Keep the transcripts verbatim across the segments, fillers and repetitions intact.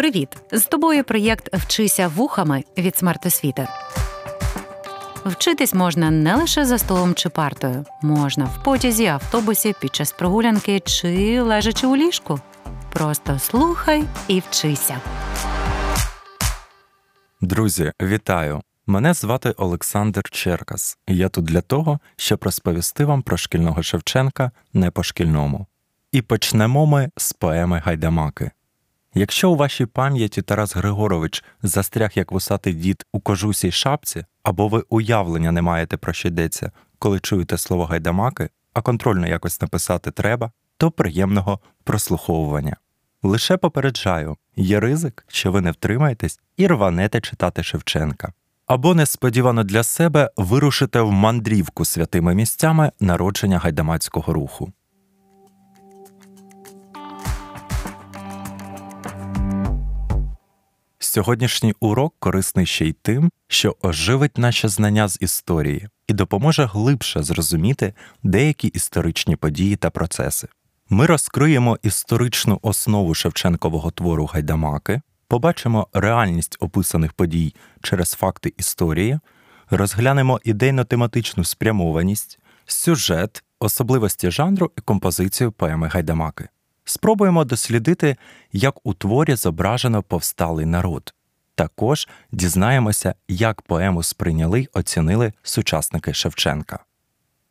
Привіт! З тобою проєкт «Вчися вухами» від «Смарт освіти». Вчитись можна не лише за столом чи партою. Можна в потязі, автобусі, під час прогулянки чи лежачи у ліжку. Просто слухай і вчися. Друзі, вітаю! Мене звати Олександр Черкас, і я тут для того, щоб розповісти вам про шкільного Шевченка не по-шкільному. І почнемо ми з поеми «Гайдамаки». Якщо у вашій пам'яті Тарас Григорович застряг як вусатий дід у кожусі й шапці, або ви уявлення не маєте, про що йдеться, коли чуєте слово «гайдамаки», а контрольно якось написати треба, то приємного прослуховування. Лише попереджаю, є ризик, що ви не втримаєтесь і рванете читати Шевченка. Або несподівано для себе вирушите в мандрівку святими місцями народження гайдамацького руху. Сьогоднішній урок корисний ще й тим, що оживить наші знання з історії і допоможе глибше зрозуміти деякі історичні події та процеси. Ми розкриємо історичну основу Шевченкового твору «Гайдамаки», побачимо реальність описаних подій через факти історії, розглянемо ідейно-тематичну спрямованість, сюжет, особливості жанру і композицію поеми «Гайдамаки». Спробуємо дослідити, як у творі зображено повсталий народ. Також дізнаємося, як поему сприйняли й оцінили сучасники Шевченка.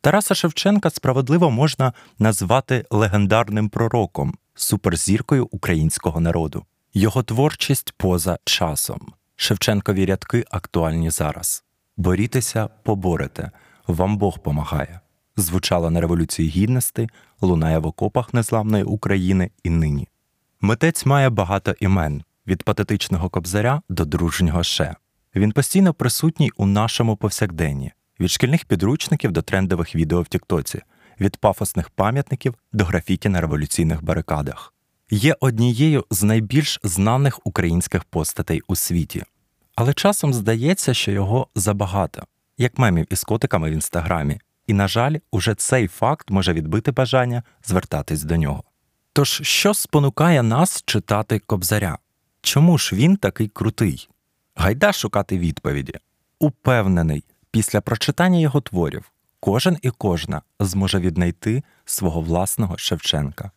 Тараса Шевченка справедливо можна назвати легендарним пророком, суперзіркою українського народу. Його творчість поза часом. Шевченкові рядки актуальні зараз. «Борітеся, поборете, вам Бог помагає». Звучала на Революції Гідності, лунає в окопах незламної України і нині. Митець має багато імен – від патетичного Кобзаря до дружнього Ше. Він постійно присутній у нашому повсякденні – від шкільних підручників до трендових відео в Тіктоці, від пафосних пам'ятників до графіті на революційних барикадах. Є однією з найбільш знаних українських постатей у світі. Але часом здається, що його забагато, як мемів із котиками в Інстаграмі. І, на жаль, уже цей факт може відбити бажання звертатись до нього. Тож, що спонукає нас читати Кобзаря? Чому ж він такий крутий? Гайда шукати відповіді. Упевнений, після прочитання його творів кожен і кожна зможе віднайти свого власного Шевченка.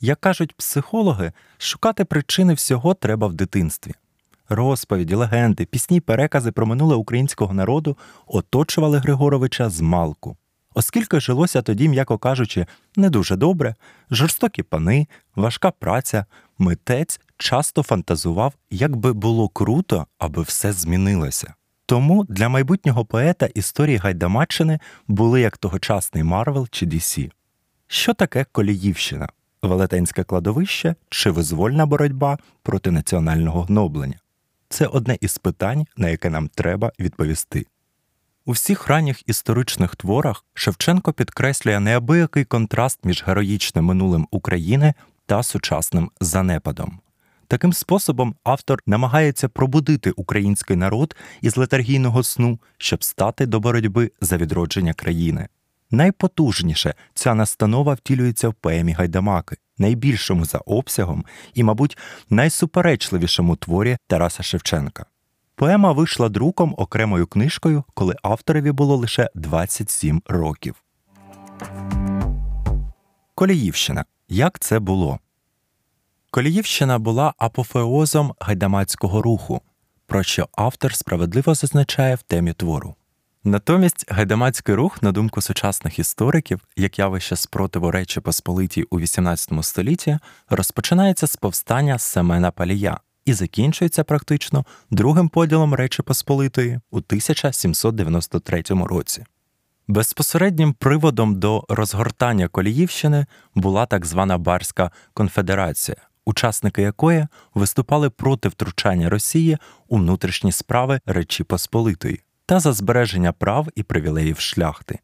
Як кажуть психологи, шукати причини всього треба в дитинстві. Розповіді, легенди, пісні й перекази про минуле українського народу оточували Григоровича змалку. Оскільки жилося тоді, м'яко кажучи, не дуже добре, жорстокі пани, важка праця, митець часто фантазував, як би було круто, аби все змінилося. Тому для майбутнього поета історії Гайдамаччини були як тогочасний Марвел чи Ді Сі. Що таке Коліївщина? Велетенське кладовище чи визвольна боротьба проти національного гноблення? Це одне із питань, на яке нам треба відповісти. У всіх ранніх історичних творах Шевченко підкреслює неабиякий контраст між героїчним минулим України та сучасним занепадом. Таким способом автор намагається пробудити український народ із летаргійного сну, щоб стати до боротьби за відродження країни. Найпотужніше ця настанова втілюється в поемі «Гайдамаки», найбільшому за обсягом і, мабуть, найсуперечливішому творі Тараса Шевченка. Поема вийшла друком окремою книжкою, коли авторові було лише двадцять сім років. Коліївщина. Як це було? Коліївщина була апофеозом гайдамацького руху, про що автор справедливо зазначає в темі твору. Натомість гайдамацький рух, на думку сучасних істориків, як явище спротиву Речі Посполитій у вісімнадцятому столітті, розпочинається з повстання Семена Палія і закінчується практично другим поділом Речі Посполитої у тисяча сімсот дев'яносто третьому році. Безпосереднім приводом до розгортання Коліївщини була так звана Барська конфедерація, учасники якої виступали проти втручання Росії у внутрішні справи Речі Посполитої та за збереження прав і привілеїв шляхти.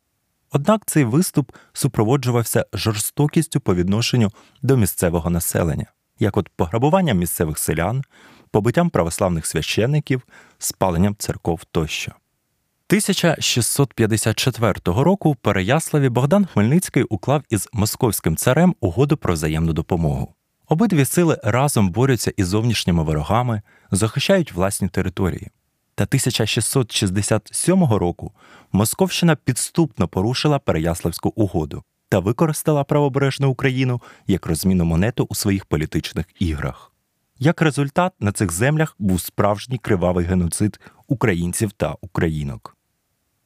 Однак цей виступ супроводжувався жорстокістю по відношенню до місцевого населення, як от пограбуванням місцевих селян, побиттям православних священників, спаленням церков тощо. тисяча шістсот п'ятдесят четвертого року в Переяславі Богдан Хмельницький уклав із московським царем угоду про взаємну допомогу. Обидві сили разом борються із зовнішніми ворогами, захищають власні території. Та тисяча шістсот шістдесят сьомого року Московщина підступно порушила Переяславську угоду та використала правобережну Україну як розмінну монету у своїх політичних іграх. Як результат, на цих землях був справжній кривавий геноцид українців та українок.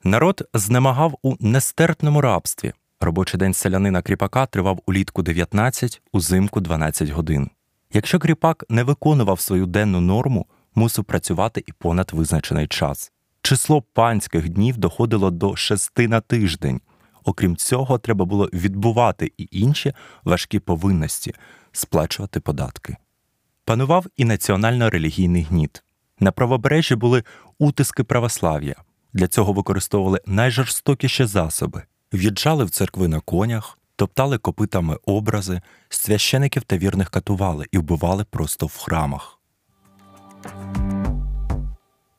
Народ знемагав у нестерпному рабстві. Робочий день селянина-кріпака тривав улітку дев'ятнадцять, узимку дванадцять годин. Якщо кріпак не виконував свою денну норму, мусив працювати і понад визначений час. Число панських днів доходило до шести на тиждень. Окрім цього, треба було відбувати і інші важкі повинності – сплачувати податки. Панував і національно-релігійний гнід. На правобережжі були утиски православ'я. Для цього використовували найжорстокіші засоби. В'їжджали в церкви на конях, топтали копитами образи, священиків та вірних катували і вбивали просто в храмах.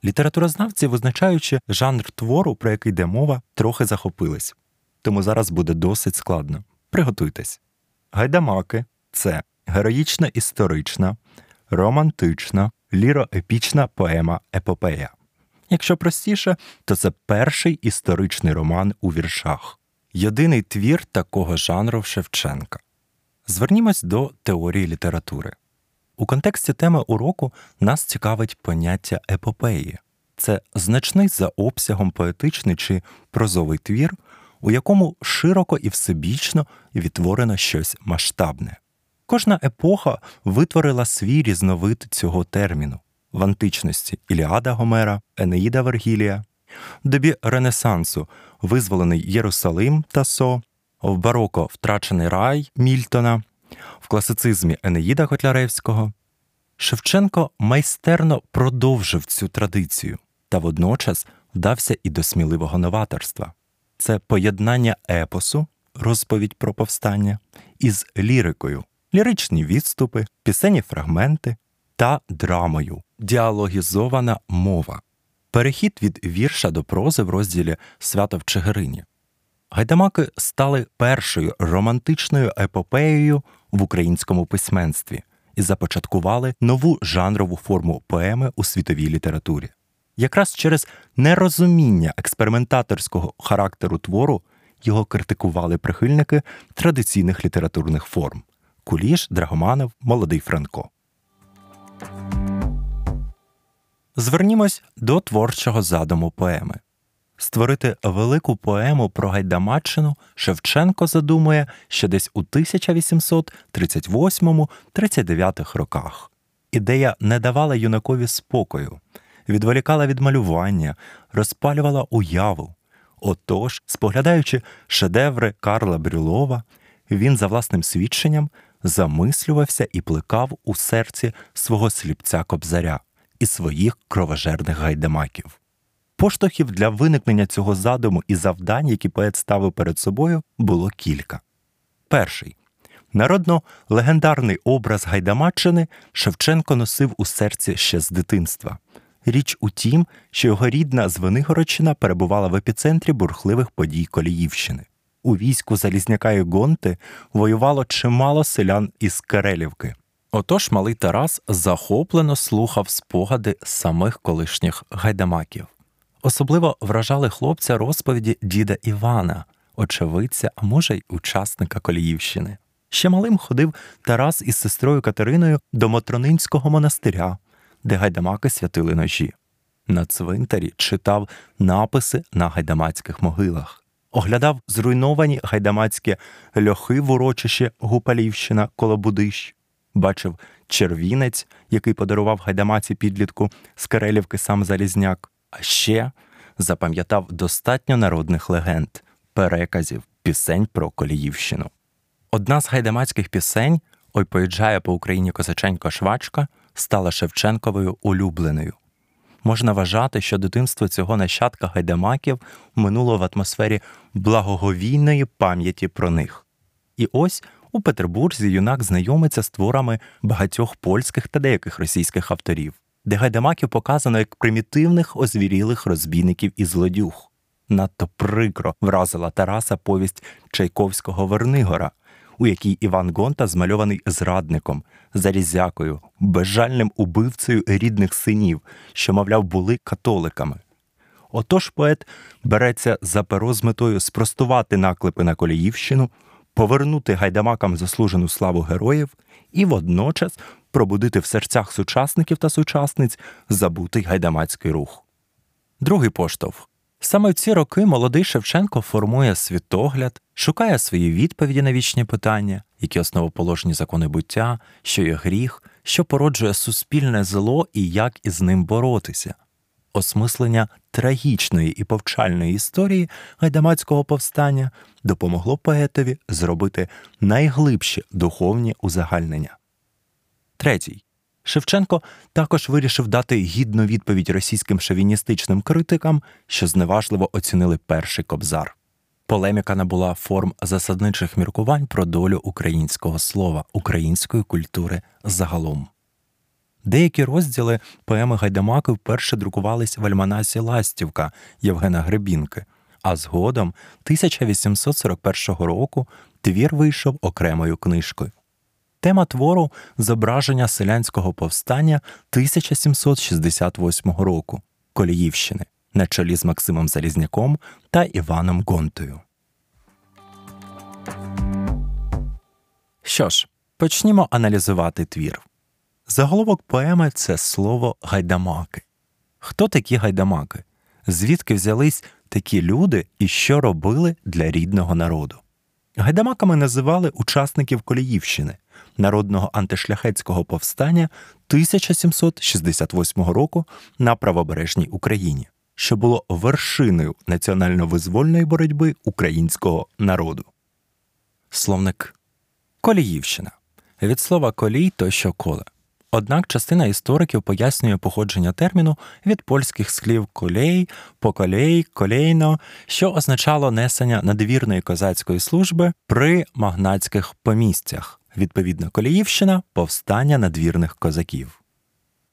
Літературознавці, визначаючи жанр твору, про який йде мова, трохи захопились. Тому зараз буде досить складно. Приготуйтесь. Гайдамаки – це героїчна історична, романтична, ліроепічна поема-епопея. Якщо простіше, то це перший історичний роман у віршах. Єдиний твір такого жанру в Шевченка. Звернімось до теорії літератури. У контексті теми уроку нас цікавить поняття епопеї. Це значний за обсягом поетичний чи прозовий твір, у якому широко і всебічно відтворено щось масштабне. Кожна епоха витворила свій різновид цього терміну. В античності – Іліада Гомера, Енеїда Вергілія. В добі Ренесансу – визволений Єрусалим Тассо, в бароко – втрачений рай Мільтона, в класицизмі – Енеїда Котляревського. Шевченко майстерно продовжив цю традицію, та водночас вдався і до сміливого новаторства. Це поєднання епосу, розповідь про повстання, із лірикою – ліричні відступи, пісенні фрагменти, та драмою – діалогізована мова. Перехід від вірша до прози в розділі «Свято в Чигирині». Гайдамаки стали першою романтичною епопеєю в українському письменстві і започаткували нову жанрову форму поеми у світовій літературі. Якраз через нерозуміння експериментаторського характеру твору його критикували прихильники традиційних літературних форм – Куліш, Драгоманов, Молодий Франко. Звернімось до творчого задуму поеми. Створити велику поему про Гайдамаччину Шевченко задумує ще десь у тисяча вісімсот тридцять восьмому – тридцять дев'ятому роках. Ідея не давала юнакові спокою, відволікала від малювання, розпалювала уяву. Отож, споглядаючи шедеври Карла Брюлова, він за власним свідченням замислювався і плекав у серці свого сліпця Кобзаря і своїх кровожерних гайдамаків. Поштовхів для виникнення цього задуму і завдань, які поет ставив перед собою, було кілька. Перший. Народно-легендарний образ Гайдамаччини Шевченко носив у серці ще з дитинства. Річ у тім, що його рідна Звенигородщина перебувала в епіцентрі бурхливих подій Коліївщини. У війську Залізняка і Гонти воювало чимало селян із Керелівки. Отож малий Тарас захоплено слухав спогади самих колишніх гайдамаків. Особливо вражали хлопця розповіді діда Івана, очевидця, а може й учасника Коліївщини. Ще малим ходив Тарас із сестрою Катериною до Мотронинського монастиря, де гайдамаки святили ножі. На цвинтарі читав написи на гайдамацьких могилах. Оглядав зруйновані гайдамацькі льохи в урочищі Гупалівщина коло Будищ. Бачив червінець, який подарував гайдамаці підлітку з Керелівки сам Залізняк. А ще запам'ятав достатньо народних легенд, переказів, пісень про Коліївщину. Одна з гайдамацьких пісень «Ой поїжджає по Україні козаченько-швачка» стала Шевченковою улюбленою. Можна вважати, що дитинство цього нащадка гайдамаків минуло в атмосфері благоговійної пам'яті про них. І ось у Петербурзі юнак знайомиться з творами багатьох польських та деяких російських авторів, де гайдамаків показано як примітивних озвірілих розбійників і злодюг. Надто прикро вразила Тараса повість Чайковського «Вернигора», у якій Іван Гонта змальований зрадником, залізякою, безжальним убивцею рідних синів, що, мовляв, були католиками. Отож поет береться за перо з метою спростувати наклепи на Коліївщину, повернути гайдамакам заслужену славу героїв і водночас пробудити в серцях сучасників та сучасниць забутий гайдамацький рух. Другий поштовх. Саме в ці роки молодий Шевченко формує світогляд, шукає свої відповіді на вічні питання, які основоположні закони буття, що є гріх, що породжує суспільне зло і як із ним боротися. Осмислення трагічної і повчальної історії гайдамацького повстання допомогло поетові зробити найглибші духовні узагальнення. Третій. Шевченко також вирішив дати гідну відповідь російським шовіністичним критикам, що зневажливо оцінили перший Кобзар. Полеміка набула форм засадничих міркувань про долю українського слова, української культури загалом. Деякі розділи поеми Гайдамаки вперше друкувались в альманасі «Ластівка» Євгена Гребінки, а згодом тисяча вісімсот сорок першого року твір вийшов окремою книжкою. Тема твору – зображення селянського повстання тисяча сімсот шістдесят восьмого року, Коліївщини, на чолі з Максимом Залізняком та Іваном Гонтою. Що ж, почнімо аналізувати твір. Заголовок поеми – це слово «гайдамаки». Хто такі гайдамаки? Звідки взялись такі люди і що робили для рідного народу? Гайдамаками називали учасників Коліївщини, народного антишляхетського повстання тисяча сімсот шістдесят восьмого року на правобережній Україні, що було вершиною національно-визвольної боротьби українського народу. Словник. Коліївщина. Від слова «колій» то що коле. Однак частина істориків пояснює походження терміну від польських слів «колей», «поколей», «колейно», що означало несення надвірної козацької служби при магнатських помістях. Відповідно, Коліївщина – повстання надвірних козаків.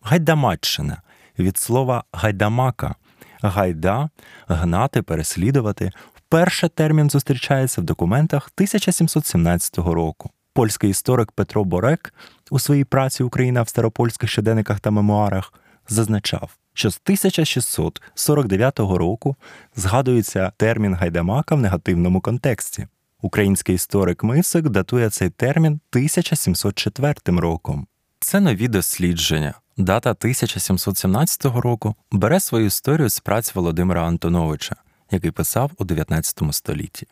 Гайдамаччина – від слова «гайдамака». «Гайда» – гнати, переслідувати. Вперше термін зустрічається в документах тисяча сімсот сімнадцятого року. Польський історик Петро Борек у своїй праці «Україна в старопольських щоденниках та мемуарах» зазначав, що з тисяча шістсот сорок дев'ятого року згадується термін «гайдамака» в негативному контексті. Український історик Мисик датує цей термін тисяча сімсот четвертим роком. Це нові дослідження. Дата тисяча сімсот сімнадцятого року бере свою історію з праць Володимира Антоновича, який писав у дев'ятнадцятому столітті.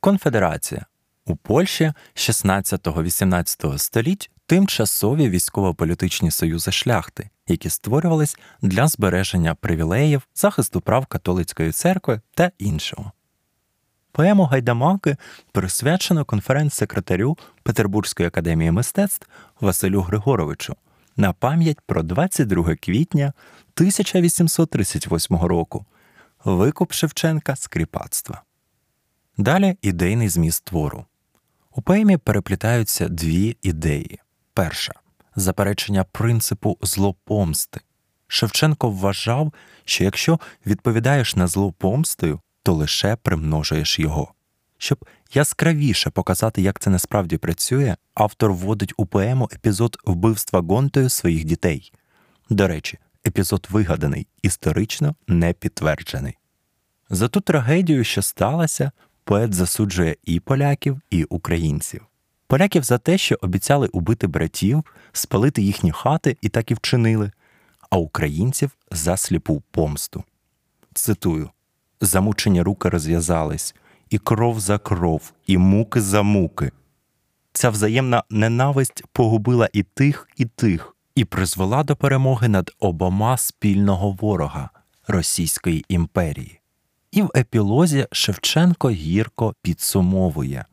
Конфедерація. У Польщі шістнадцятого-вісімнадцятого століть тимчасові військово-політичні союзи шляхти, які створювались для збереження привілеїв, захисту прав католицької церкви та іншого. Поему «Гайдамаки» присвячено конференц-секретарю Петербурзької академії мистецтв Василю Григоровичу на пам'ять про двадцять друге квітня тисяча вісімсот тридцять восьмого року «Викуп Шевченка з кріпацтва». Далі ідейний зміст твору. У поемі переплітаються дві ідеї. Перша – заперечення принципу злопомсти. Шевченко вважав, що якщо відповідаєш на зло помстою, то лише примножуєш його. Щоб яскравіше показати, як це насправді працює, автор вводить у поему епізод вбивства Гонтою своїх дітей. До речі, епізод вигаданий, історично не підтверджений. За ту трагедію, що сталася, поет засуджує і поляків, і українців. Поляків за те, що обіцяли убити братів, спалити їхні хати і так і вчинили, а українців за сліпу помсту. Цитую. «Замучені руки розв'язались, і кров за кров, і муки за муки. Ця взаємна ненависть погубила і тих, і тих, і призвела до перемоги над обома спільного ворога – Російської імперії». І в епілозі Шевченко гірко підсумовує.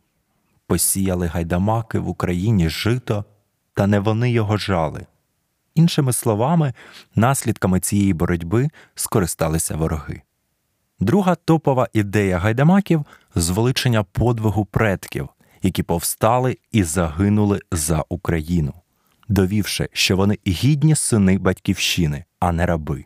«Посіяли гайдамаки в Україні жито, та не вони його жали». Іншими словами, наслідками цієї боротьби скористалися вороги. Друга топова ідея гайдамаків – звеличення подвигу предків, які повстали і загинули за Україну, довівши, що вони гідні сини батьківщини, а не раби.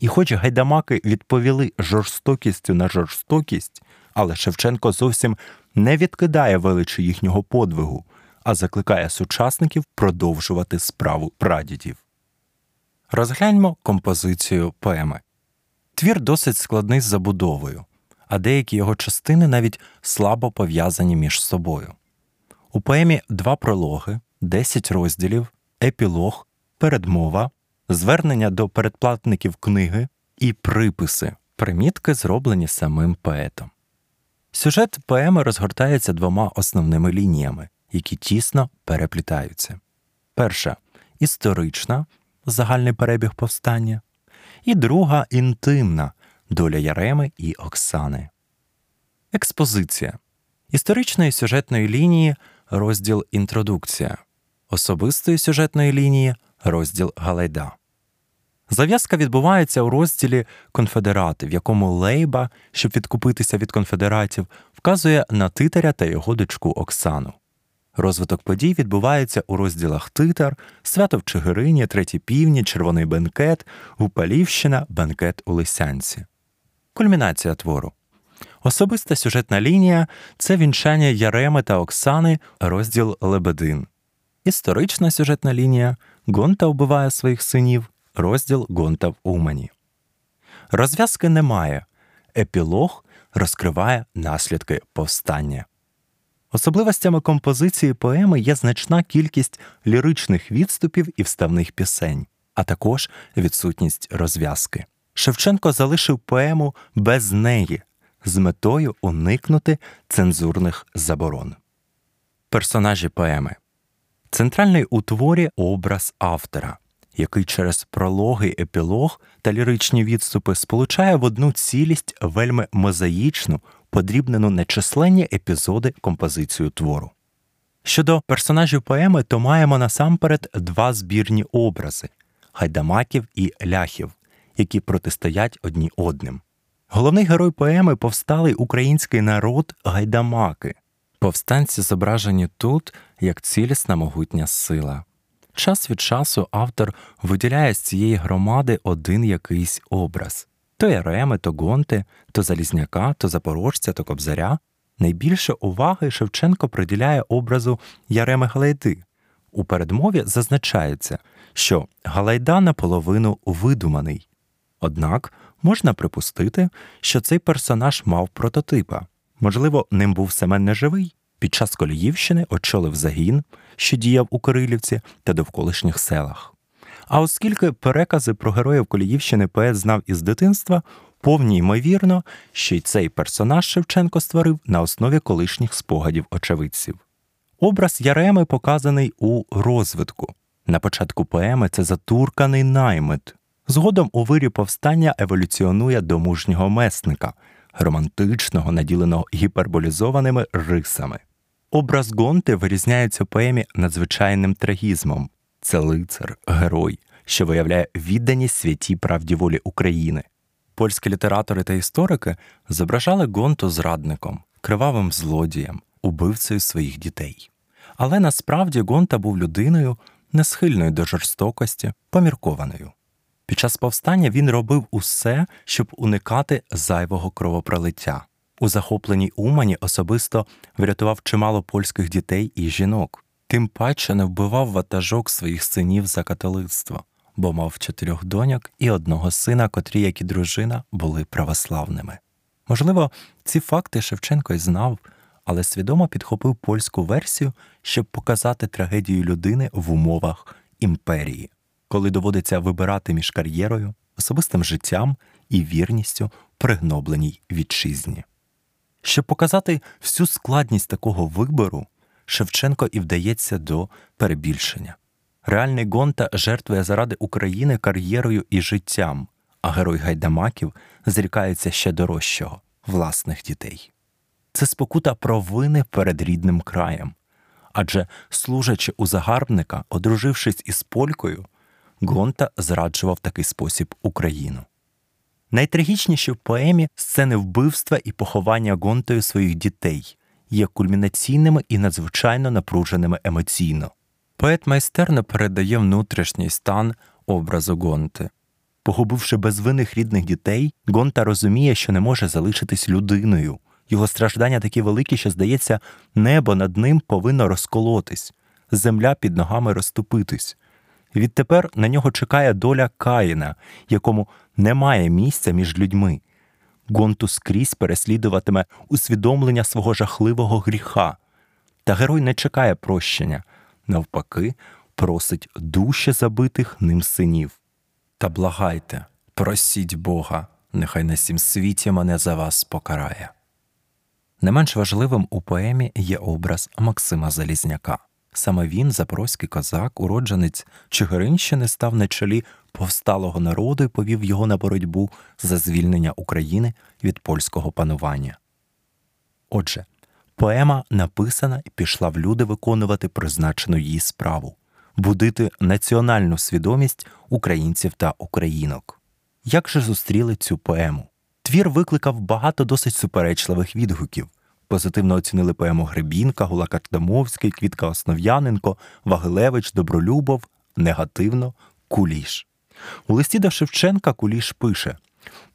І хоч гайдамаки відповіли жорстокістю на жорстокість, але Шевченко зовсім не відкидає величі їхнього подвигу, а закликає сучасників продовжувати справу прадідів. Розгляньмо композицію поеми. Твір досить складний з забудовою, а деякі його частини навіть слабо пов'язані між собою. У поемі два прологи, десять розділів, епілог, передмова, звернення до передплатників книги і приписи, примітки, зроблені самим поетом. Сюжет поеми розгортається двома основними лініями, які тісно переплітаються. Перша – історична, загальний перебіг повстання, і друга – інтимна, доля Яреми і Оксани. Експозиція. Історичної сюжетної лінії – розділ «Інтродукція», особистої сюжетної лінії – розділ «Галайда». Зав'язка відбувається у розділі «Конфедерати», в якому Лейба, щоб відкупитися від конфедератів, вказує на Титаря та його дочку Оксану. Розвиток подій відбувається у розділах «Титар», «Свято в Чигирині», «Треті півні», «Червоний бенкет», «Гупалівщина», «Бенкет у Лисянці». Кульмінація твору. Особиста сюжетна лінія – це вінчання Яреми та Оксани, розділ «Лебедин». Історична сюжетна лінія – Гонта вбиває своїх синів, розділ «Гонта в Умані». Розв'язки немає. Епілог розкриває наслідки повстання. Особливостями композиції поеми є значна кількість ліричних відступів і вставних пісень, а також відсутність розв'язки. Шевченко залишив поему без неї з метою уникнути цензурних заборон. Персонажі поеми. Центральний у творі образ автора, який через прологи, епілог та ліричні відступи сполучає в одну цілість вельми мозаїчну, подрібнену на численні епізоди композицію твору. Щодо персонажів поеми, то маємо насамперед два збірні образи – гайдамаків і ляхів, які протистоять одні одним. Головний герой поеми – повсталий український народ гайдамаки. Повстанці зображені тут як цілісна могутня сила. Час від часу автор виділяє з цієї громади один якийсь образ. То Яреми, то Гонти, то Залізняка, то Запорожця, то Кобзаря. Найбільше уваги Шевченко приділяє образу Яреми-Галайди. У передмові зазначається, що Галайда наполовину видуманий. Однак можна припустити, що цей персонаж мав прототипа. Можливо, ним був Семен Неживий, під час Коліївщини очолив загін, що діяв у Керелівці та довколишніх селах. А оскільки перекази про героїв Коліївщини поет знав із дитинства, повні ймовірно, що й цей персонаж Шевченко створив на основі колишніх спогадів очевидців. Образ Яреми показаний у розвитку. На початку поеми це затурканий наймит. Згодом у вирі повстання еволюціонує до мужнього месника, романтичного, наділеного гіперболізованими рисами. Образ Гонти вирізняється в поемі надзвичайним трагізмом. Це лицар, герой, що виявляє відданість святій правді волі України. Польські літератори та історики зображали Гонту зрадником, кривавим злодієм, убивцею своїх дітей. Але насправді Гонта був людиною, не схильною до жорстокості, поміркованою. Під час повстання він робив усе, щоб уникати зайвого кровопролиття. У захопленій Умані особисто врятував чимало польських дітей і жінок. Тим паче не вбивав ватажок своїх синів за католицтво, бо мав чотирьох доньок і одного сина, котрі, як і дружина, були православними. Можливо, ці факти Шевченко й знав, але свідомо підхопив польську версію, щоб показати трагедію людини в умовах імперії, коли доводиться вибирати між кар'єрою, особистим життям і вірністю пригнобленій вітчизні. Щоб показати всю складність такого вибору, Шевченко і вдається до перебільшення. Реальний Гонта жертвує заради України кар'єрою і життям, а герой гайдамаків зрікається ще дорожчого – власних дітей. Це спокута провини перед рідним краєм. Адже, служачи у загарбника, одружившись із полькою, Гонта зраджував такий спосіб Україну. Найтрагічніші в поемі сцени вбивства і поховання Гонтою своїх дітей – є кульмінаційними і надзвичайно напруженими емоційно. Поет майстерно передає внутрішній стан образу Гонти. Погубивши безвинних рідних дітей, Гонта розуміє, що не може залишитись людиною, Його страждання такі великі, що, здається, небо над ним повинно розколотись, земля під ногами розступитись. Відтепер на нього чекає доля Каїна, якому немає місця між людьми. Гонту скрізь переслідуватиме усвідомлення свого жахливого гріха. Та герой не чекає прощення. Навпаки, просить душі забитих ним синів. Та благайте, просіть Бога, нехай на сім світі мене за вас покарає. Не менш важливим у поемі є образ Максима Залізняка. Саме він, запорозький козак, уродженець Чигиринщини, став на чолі повсталого народу і повів його на боротьбу за звільнення України від польського панування. Отже, поема написана і пішла в люди виконувати призначену її справу – будити національну свідомість українців та українок. Як же зустріли цю поему? Твір викликав багато досить суперечливих відгуків. Позитивно оцінили поему Гребінка, Гула-Кардамовський, Квітка-Основ'яненко, Вагилевич, Добролюбов, негативно – Куліш. У листі до Шевченка Куліш пише: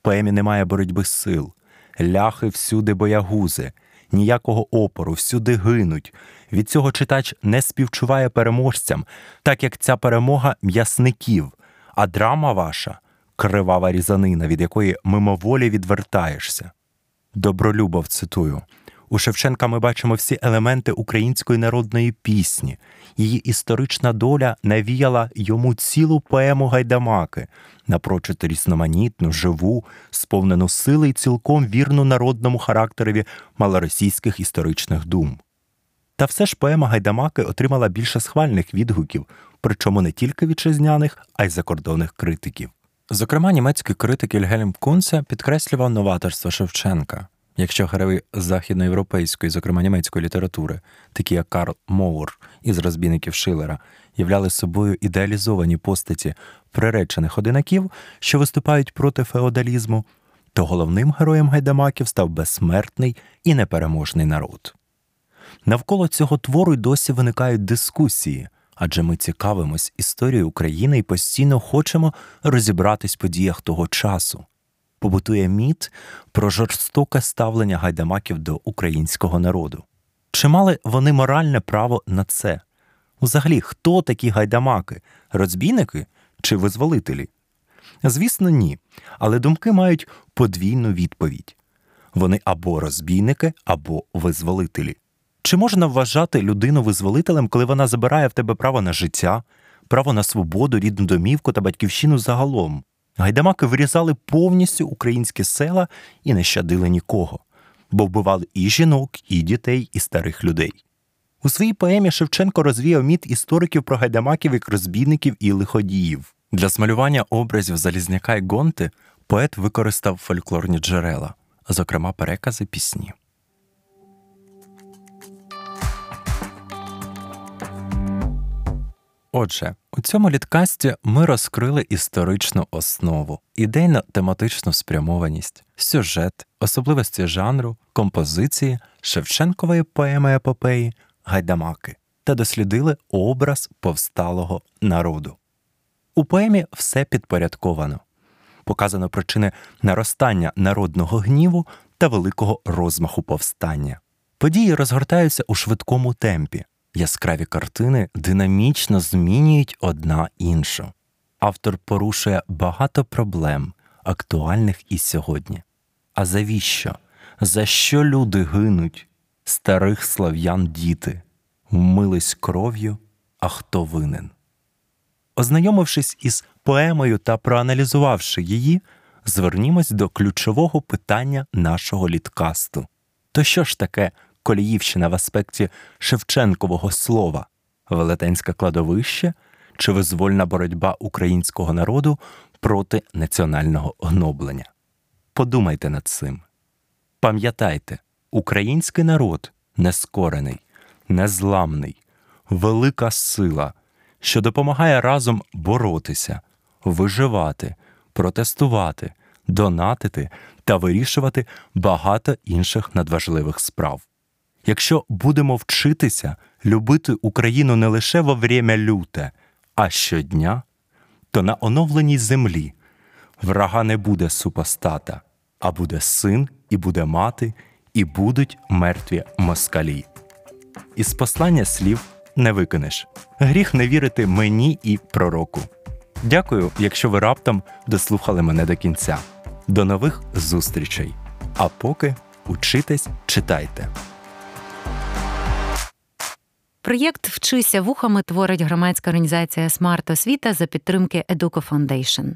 «Поемі немає боротьби сил, ляхи всюди боягузи, ніякого опору, всюди гинуть. Від цього читач не співчуває переможцям, так як ця перемога – м'ясників, а драма ваша – кривава різанина, від якої мимоволі відвертаєшся». Добролюбов цитую. У Шевченка ми бачимо всі елементи української народної пісні. Її історична доля навіяла йому цілу поему «Гайдамаки», напрочуд різноманітну, живу, сповнену сили і цілком вірну народному характерові малоросійських історичних дум. Та все ж поема «Гайдамаки» отримала більше схвальних відгуків, причому не тільки вітчизняних, а й закордонних критиків. Зокрема, німецький критик Вільгельм Кунце підкреслював новаторство Шевченка. Якщо герої західноєвропейської, зокрема німецької літератури, такі як Карл Мовур із «Розбійників Шиллера», являли собою ідеалізовані постаті приречених одинаків, що виступають проти феодалізму, то головним героєм «Гайдамаків» став безсмертний і непереможний народ. Навколо цього твору й досі виникають дискусії, адже ми цікавимось історією України і постійно хочемо розібратись в подіях того часу. Побутує міт про жорстоке ставлення гайдамаків до українського народу. Чи мали вони моральне право на це? Взагалі, хто такі гайдамаки? Розбійники чи визволителі? Звісно, ні. Але думки мають подвійну відповідь. Вони або розбійники, або визволителі. Чи можна вважати людину визволителем, коли вона забирає в тебе право на життя, право на свободу, рідну домівку та батьківщину загалом? Гайдамаки вирізали повністю українські села і не щадили нікого, бо вбивали і жінок, і дітей, і старих людей. У своїй поемі Шевченко розвіяв міт істориків про гайдамаків як розбійників і лиходіїв. Для смалювання образів Залізняка і Гонти поет використав фольклорні джерела, зокрема перекази пісні. Отже, у цьому літкасті ми розкрили історичну основу, ідейно-тематичну спрямованість, сюжет, особливості жанру, композиції Шевченкової поеми-епопеї «Гайдамаки» та дослідили образ повсталого народу. У поемі все підпорядковано. Показано причини наростання народного гніву та великого розмаху повстання. Події розгортаються у швидкому темпі. Яскраві картини динамічно змінюють одна іншу. Автор порушує багато проблем, актуальних і сьогодні. А завіщо? За що люди гинуть? Старих слав'ян діти. Вмились кров'ю, а хто винен? Ознайомившись із поемою та проаналізувавши її, звернімось до ключового питання нашого літкасту. То що ж таке Коліївщина в аспекті Шевченкового слова? Велетенське кладовище чи визвольна боротьба українського народу проти національного гноблення? Подумайте над цим. Пам'ятайте, український народ нескорений, незламний, велика сила, що допомагає разом боротися, виживати, протестувати, донатити та вирішувати багато інших надважливих справ. Якщо будемо вчитися любити Україну не лише во время люте, а щодня, то на оновленій землі врага не буде супостата, а буде син і буде мати, і будуть мертві москалі. Із послання слів не викинеш. Гріх не вірити мені і пророку. Дякую, якщо ви раптом дослухали мене до кінця. До нових зустрічей. А поки учитесь, читайте. Проєкт «Вчися вухами» творить громадська організація «Смарт освіта» за підтримки Educo Foundation.